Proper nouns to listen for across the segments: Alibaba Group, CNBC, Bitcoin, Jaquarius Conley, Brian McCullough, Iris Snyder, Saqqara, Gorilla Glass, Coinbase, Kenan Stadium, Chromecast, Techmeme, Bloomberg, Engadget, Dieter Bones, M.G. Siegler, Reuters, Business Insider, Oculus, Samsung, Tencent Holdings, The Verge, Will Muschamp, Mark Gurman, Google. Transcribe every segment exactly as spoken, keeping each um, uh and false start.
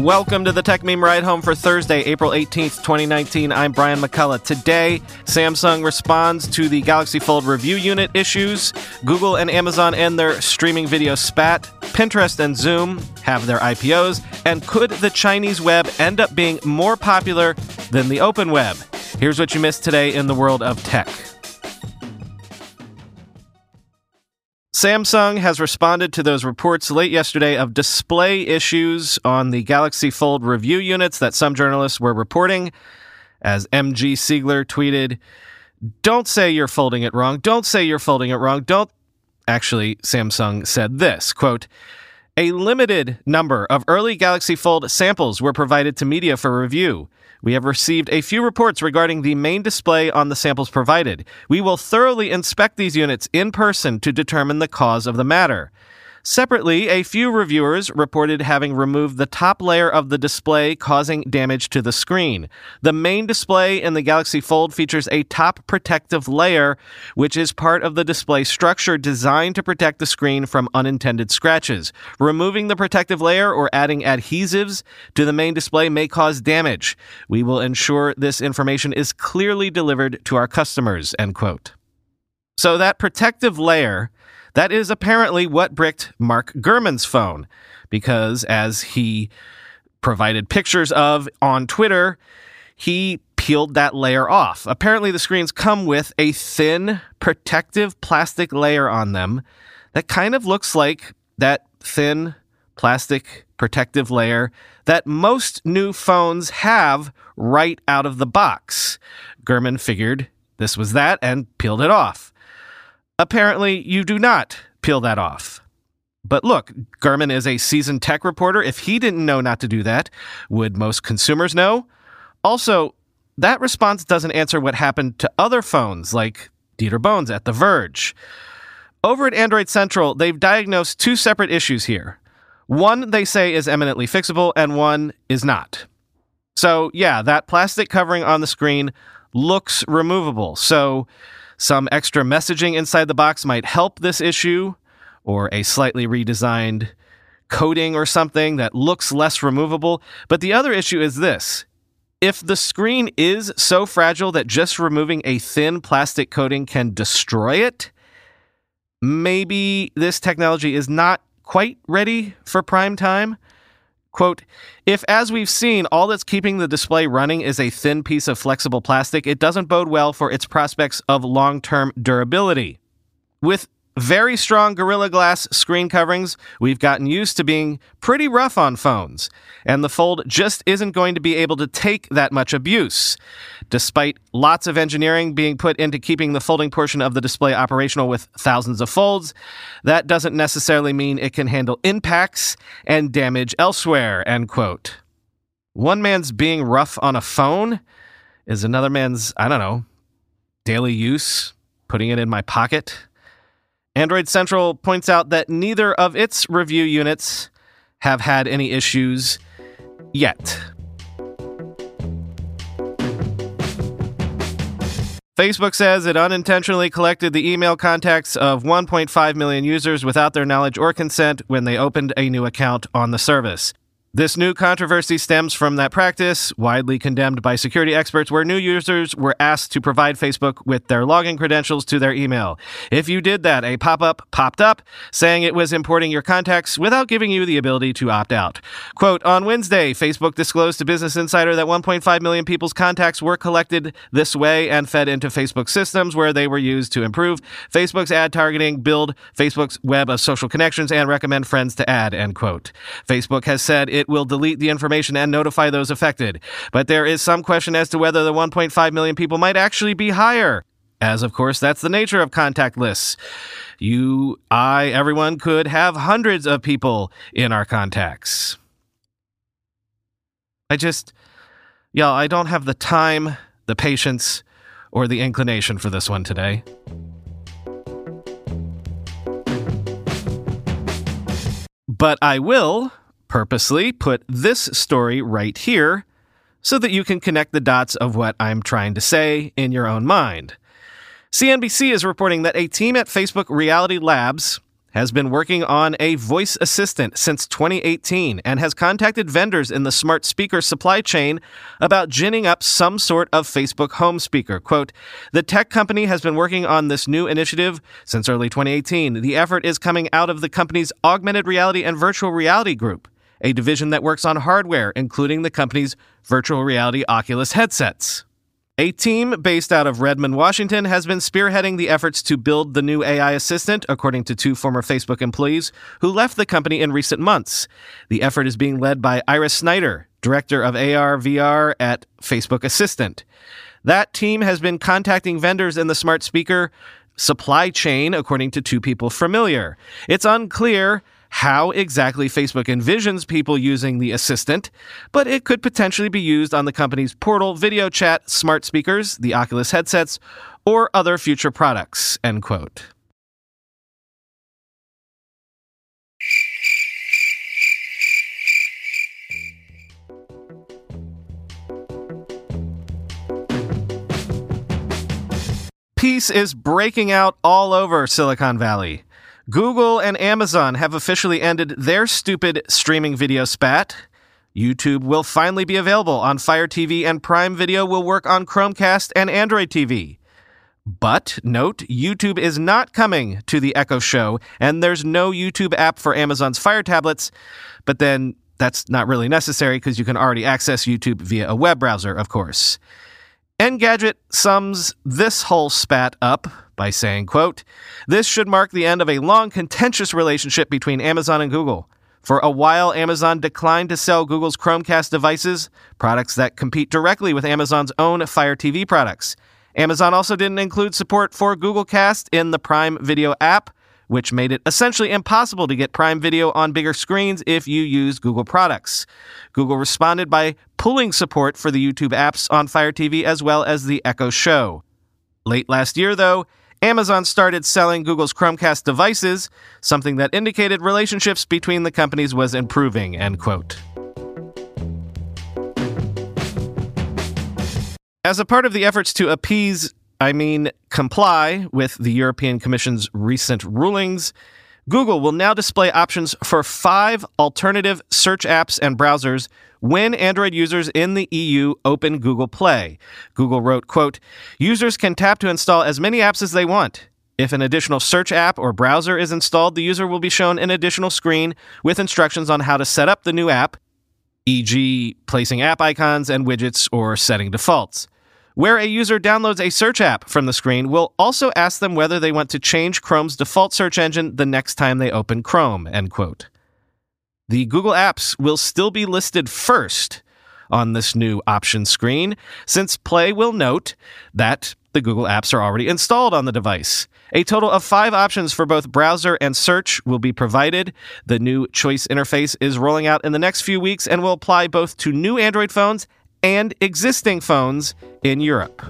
Welcome to the Tech Meme Ride Home for Thursday, April eighteenth, twenty nineteen. I'm Brian McCullough. Today, Samsung responds to the Galaxy Fold review unit issues. Google and Amazon end their streaming video spat. Pinterest and Zoom have their I P Os. And could the Chinese web end up being more popular than the open web? Here's what you missed today in the world of tech. Samsung has responded to those reports late yesterday of display issues on the Galaxy Fold review units that some journalists were reporting. As M G. Siegler tweeted, "Don't say you're folding it wrong. Don't say you're folding it wrong. Don't." Actually, Samsung said this, quote, "A limited number of early Galaxy Fold samples were provided to media for review. We have received a few reports regarding the main display on the samples provided. We will thoroughly inspect these units in person to determine the cause of the matter. Separately, a few reviewers reported having removed the top layer of the display, causing damage to the screen. The main display in the Galaxy Fold features a top protective layer, which is part of the display structure designed to protect the screen from unintended scratches. Removing the protective layer or adding adhesives to the main display may cause damage. We will ensure this information is clearly delivered to our customers," end quote. So that protective layer, that is apparently what bricked Mark Gurman's phone, because as he provided pictures of on Twitter, he peeled that layer off. Apparently the screens come with a thin protective plastic layer on them that kind of looks like that thin plastic protective layer that most new phones have right out of the box. Gurman figured this was that and peeled it off. Apparently, you do not peel that off. But look, Gurman is a seasoned tech reporter. If he didn't know not to do that, would most consumers know? Also, that response doesn't answer what happened to other phones, like Dieter Bones at The Verge. Over at Android Central, they've diagnosed two separate issues here. One, they say, is eminently fixable, and one is not. So, yeah, that plastic covering on the screen looks removable. So some extra messaging inside the box might help this issue, or a slightly redesigned coating or something that looks less removable. But the other issue is this. If the screen is so fragile that just removing a thin plastic coating can destroy it, maybe this technology is not quite ready for prime time. Quote, "If, as we've seen, all that's keeping the display running is a thin piece of flexible plastic, it doesn't bode well for its prospects of long-term durability. With very strong Gorilla Glass screen coverings, we've gotten used to being pretty rough on phones, and the Fold just isn't going to be able to take that much abuse. Despite lots of engineering being put into keeping the folding portion of the display operational with thousands of folds, that doesn't necessarily mean it can handle impacts and damage elsewhere," end quote. One man's being rough on a phone is another man's, I don't know, daily use, putting it in my pocket. Android Central points out that neither of its review units have had any issues yet. Facebook says it unintentionally collected the email contacts of one point five million users without their knowledge or consent when they opened a new account on the service. This new controversy stems from that practice, widely condemned by security experts, where new users were asked to provide Facebook with their login credentials to their email. If you did that, a pop-up popped up saying it was importing your contacts without giving you the ability to opt out. Quote, "On Wednesday, Facebook disclosed to Business Insider that one point five million people's contacts were collected this way and fed into Facebook systems where they were used to improve Facebook's ad targeting, build Facebook's web of social connections, and recommend friends to add," end quote. Facebook has said it will delete the information and notify those affected. But there is some question as to whether the one point five million people might actually be higher, as, of course, that's the nature of contact lists. You, I, everyone could have hundreds of people in our contacts. I just, y'all, I don't have the time, the patience, or the inclination for this one today. But I will purposely put this story right here so that you can connect the dots of what I'm trying to say in your own mind. C N B C is reporting that a team at Facebook Reality Labs has been working on a voice assistant since twenty eighteen and has contacted vendors in the smart speaker supply chain about ginning up some sort of Facebook home speaker. Quote, the tech company has been working on this new initiative since early twenty eighteen. The effort is coming out of the company's augmented reality and virtual reality group, a division that works on hardware, including the company's virtual reality Oculus headsets. A team based out of Redmond, Washington, has been spearheading the efforts to build the new A I assistant, according to two former Facebook employees who left the company in recent months. The effort is being led by Iris Snyder, director of A R V R at Facebook Assistant. That team has been contacting vendors in the smart speaker supply chain, according to two people familiar. It's unclear how exactly Facebook envisions people using the assistant, but it could potentially be used on the company's portal, video chat, smart speakers, the Oculus headsets, or other future products, end quote. Peace is breaking out all over Silicon Valley. Google and Amazon have officially ended their stupid streaming video spat. YouTube will finally be available on Fire T V, and Prime Video will work on Chromecast and Android T V. But note, YouTube is not coming to the Echo Show, and there's no YouTube app for Amazon's Fire tablets. But then that's not really necessary because you can already access YouTube via a web browser, of course. Engadget sums this whole spat up by saying, quote, this should mark the end of a long, contentious relationship between Amazon and Google. For a while, Amazon declined to sell Google's Chromecast devices, products that compete directly with Amazon's own Fire T V products. Amazon also didn't include support for Google Cast in the Prime Video app, which made it essentially impossible to get Prime Video on bigger screens if you used Google products. Google responded by pulling support for the YouTube apps on Fire T V as well as the Echo Show. Late last year, though, Amazon started selling Google's Chromecast devices, something that indicated relationships between the companies was improving, end quote. As a part of the efforts to appease, I mean comply, with the European Commission's recent rulings, Google will now display options for five alternative search apps and browsers when Android users in the E U open Google Play. Google wrote, quote, users can tap to install as many apps as they want. If an additional search app or browser is installed, the user will be shown an additional screen with instructions on how to set up the new app, for example placing app icons and widgets or setting defaults. Where a user downloads a search app from the screen, we'll also ask them whether they want to change Chrome's default search engine the next time they open Chrome, end quote. The Google apps will still be listed first on this new option screen, since Play will note that the Google apps are already installed on the device. A total of five options for both browser and search will be provided. The new choice interface is rolling out in the next few weeks and will apply both to new Android phones and existing phones in Europe.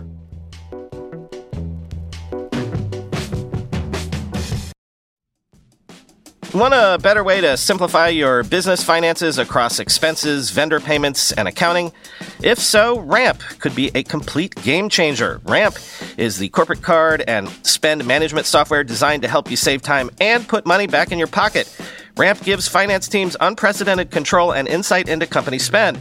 Want a better way to simplify your business finances across expenses, vendor payments, and accounting? If so, Ramp could be a complete game changer. Ramp is the corporate card and spend management software designed to help you save time and put money back in your pocket. Ramp gives finance teams unprecedented control and insight into company spend.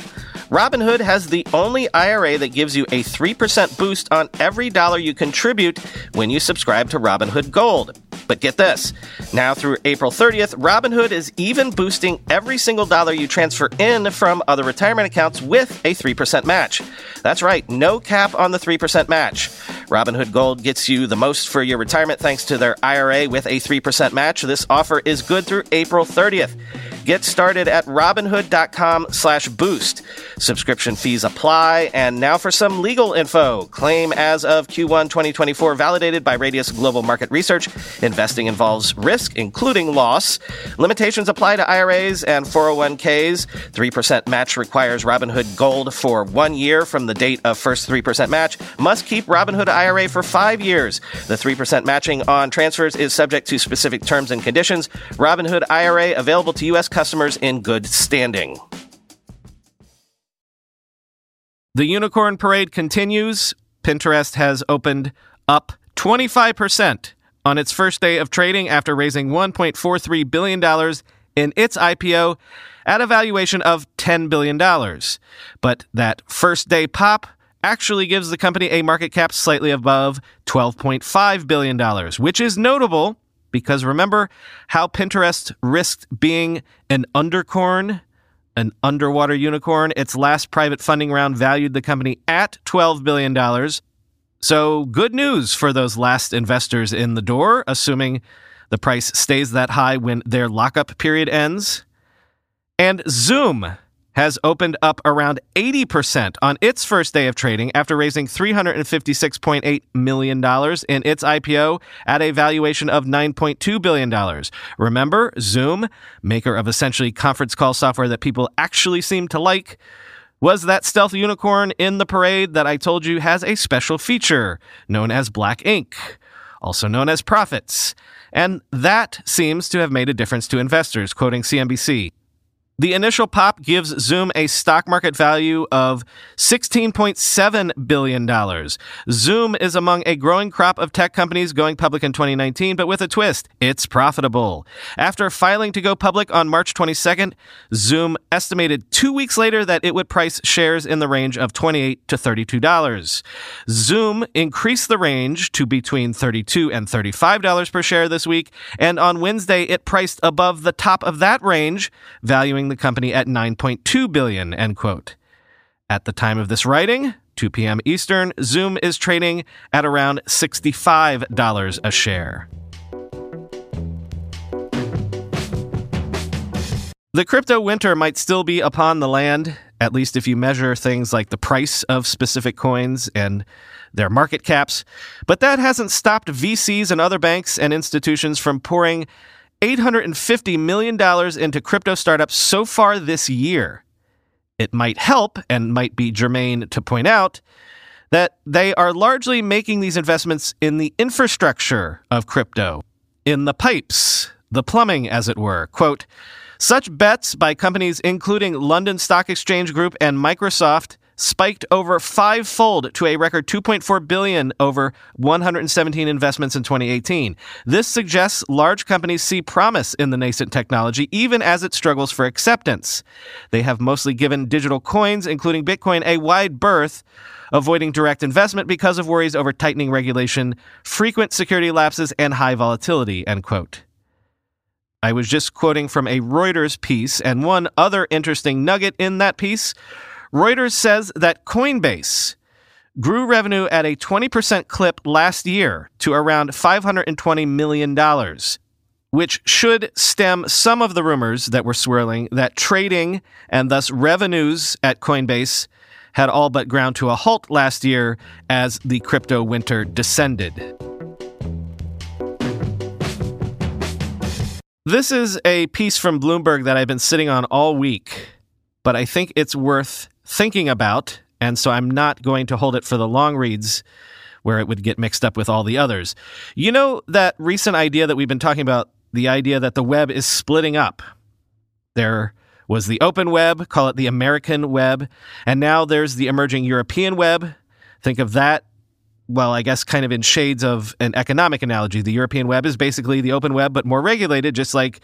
Robinhood has the only I R A that gives you a three percent boost on every dollar you contribute when you subscribe to Robinhood Gold. But get this, now through April thirtieth, Robinhood is even boosting every single dollar you transfer in from other retirement accounts with a three percent match. That's right, no cap on the three percent match. Robinhood Gold gets you the most for your retirement thanks to their I R A with a three percent match. This offer is good through April thirtieth. Get started at Robinhood.com slash boost. Subscription fees apply. And now for some legal info. Claim as of Q one twenty twenty-four validated by Radius Global Market Research. Investing involves risk, including loss. Limitations apply to I R As and four oh one ks. three percent match requires Robinhood Gold for one year from the date of first three percent match. Must keep Robinhood I R A for five years. The three percent matching on transfers is subject to specific terms and conditions. Robinhood I R A available to U S customers in good standing. The unicorn parade continues. Pinterest has opened up twenty-five percent on its first day of trading after raising one point four three billion dollars in its I P O at a valuation of ten billion dollars. But that first day pop actually gives the company a market cap slightly above twelve point five billion dollars, which is notable because remember how Pinterest risked being an undercorn, an underwater unicorn. Its last private funding round valued the company at twelve billion dollars. So good news for those last investors in the door, assuming the price stays that high when their lockup period ends. And Zoom has opened up around eighty percent on its first day of trading after raising three hundred fifty-six point eight million dollars in its I P O at a valuation of nine point two billion dollars. Remember, Zoom, maker of essentially conference call software that people actually seem to like, was that stealth unicorn in the parade that I told you has a special feature known as black ink, also known as profits. And that seems to have made a difference to investors, quoting C N B C. The initial pop gives Zoom a stock market value of sixteen point seven billion dollars. Zoom is among a growing crop of tech companies going public in twenty nineteen, but with a twist, it's profitable. After filing to go public on March twenty-second, Zoom estimated two weeks later that it would price shares in the range of twenty-eight to thirty-two dollars. Zoom increased the range to between thirty-two and thirty-five dollars per share this week, and on Wednesday it priced above the top of that range, valuing the company at nine point two billion dollars, end quote. At the time of this writing, two p.m. Eastern, Zoom is trading at around sixty-five dollars a share. The crypto winter might still be upon the land, at least if you measure things like the price of specific coins and their market caps, but that hasn't stopped V Cs and other banks and institutions from pouring eight hundred fifty million dollars into crypto startups so far this year. It might help, and might be germane to point out, that they are largely making these investments in the infrastructure of crypto, in the pipes, the plumbing, as it were. Quote, such bets by companies including London Stock Exchange Group and Microsoft spiked over fivefold to a record two point four billion dollars over one hundred seventeen investments in twenty eighteen. This suggests large companies see promise in the nascent technology, even as it struggles for acceptance. They have mostly given digital coins, including Bitcoin, a wide berth, avoiding direct investment because of worries over tightening regulation, frequent security lapses, and high volatility, end quote. I was just quoting from a Reuters piece, and one other interesting nugget in that piece. Reuters says that Coinbase grew revenue at a twenty percent clip last year to around five hundred twenty million dollars, which should stem some of the rumors that were swirling that trading and thus revenues at Coinbase had all but ground to a halt last year as the crypto winter descended. This is a piece from Bloomberg that I've been sitting on all week, but I think it's worth thinking about, and so I'm not going to hold it for the long reads where it would get mixed up with all the others. You know that recent idea that we've been talking about, the idea that the web is splitting up? There was the open web, call it the American web, and now there's the emerging European web. Think of that well, I guess kind of in shades of an economic analogy. The European web is basically the open web, but more regulated, just like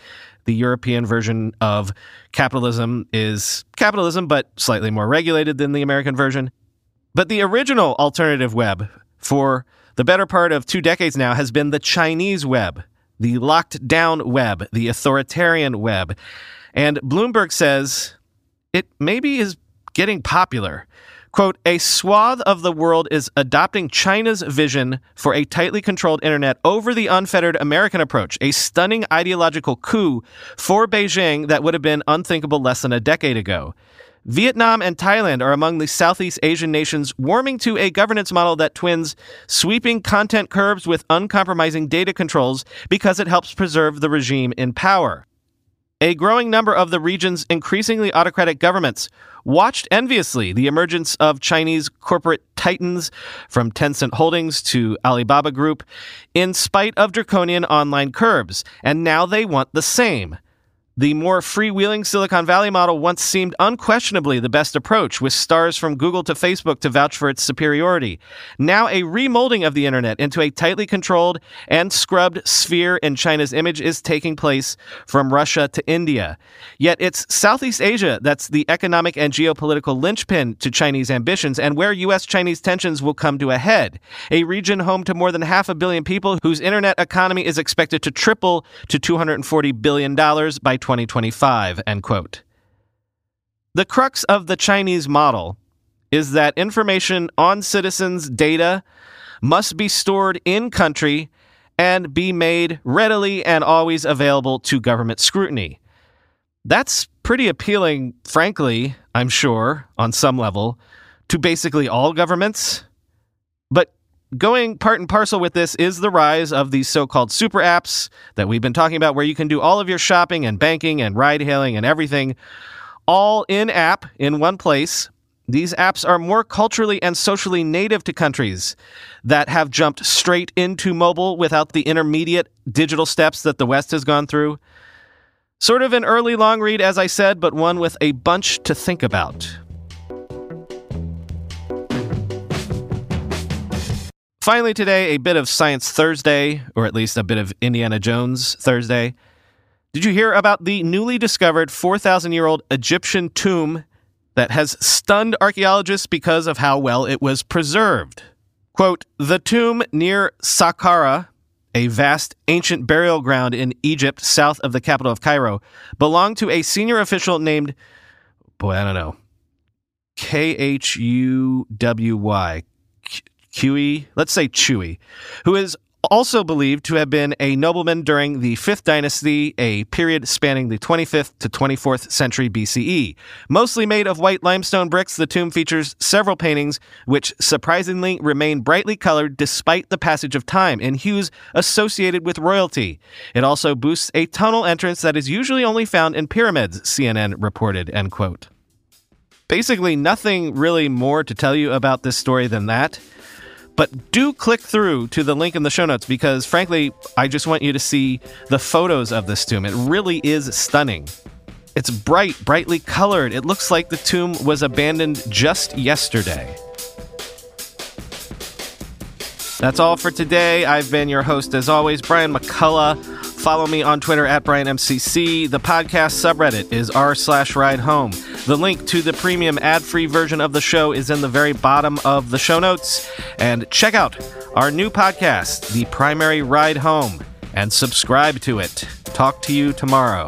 the European version of capitalism is capitalism, but slightly more regulated than the American version. But the original alternative web for the better part of two decades now has been the Chinese web, the locked down web, the authoritarian web. And Bloomberg says it maybe is getting popular. Quote, a swath of the world is adopting China's vision for a tightly controlled internet over the unfettered American approach, a stunning ideological coup for Beijing that would have been unthinkable less than a decade ago. Vietnam and Thailand are among the Southeast Asian nations warming to a governance model that twins sweeping content curbs with uncompromising data controls because it helps preserve the regime in power. A growing number of the region's increasingly autocratic governments watched enviously the emergence of Chinese corporate titans, from Tencent Holdings to Alibaba Group, in spite of draconian online curbs, and now they want the same. The more freewheeling Silicon Valley model once seemed unquestionably the best approach, with stars from Google to Facebook to vouch for its superiority. Now a remolding of the internet into a tightly controlled and scrubbed sphere in China's image is taking place from Russia to India. Yet it's Southeast Asia that's the economic and geopolitical linchpin to Chinese ambitions, and where U S-Chinese tensions will come to a head. A region home to more than half a billion people whose internet economy is expected to triple to two hundred forty billion dollars by twenty twenty-five, end quote. The crux of the Chinese model is that information on citizens' data must be stored in country and be made readily and always available to government scrutiny. That's pretty appealing, frankly, I'm sure, on some level, to basically all governments. But going part and parcel with this is the rise of these so-called super apps that we've been talking about, where you can do all of your shopping and banking and ride-hailing and everything all in-app, in one place. These apps are more culturally and socially native to countries that have jumped straight into mobile without the intermediate digital steps that the West has gone through. Sort of an early long read, as I said, but one with a bunch to think about. Finally today, a bit of Science Thursday, or at least a bit of Indiana Jones Thursday. Did you hear about the newly discovered four thousand year old Egyptian tomb that has stunned archaeologists because of how well it was preserved? Quote, the tomb near Saqqara, a vast ancient burial ground in Egypt south of the capital of Cairo, belonged to a senior official named, boy, I don't know, K H U W Y. Khuwy, let's say Chewy, who is also believed to have been a nobleman during the fifth Dynasty, a period spanning the twenty-fifth to twenty-fourth century B C E. Mostly made of white limestone bricks, the tomb features several paintings which surprisingly remain brightly colored despite the passage of time, in hues associated with royalty. It also boasts a tunnel entrance that is usually only found in pyramids, C N N reported, end quote. Basically nothing really more to tell you about this story than that. But do click through to the link in the show notes, because, frankly, I just want you to see the photos of this tomb. It really is stunning. It's bright, brightly colored. It looks like the tomb was abandoned just yesterday. That's all for today. I've been your host, as always, Brian McCullough. Follow me on Twitter at Brian M C C. The podcast subreddit is r slash ride home. The link to the premium ad-free version of the show is in the very bottom of the show notes. And check out our new podcast, The Primary Ride Home, and subscribe to it. Talk to you tomorrow.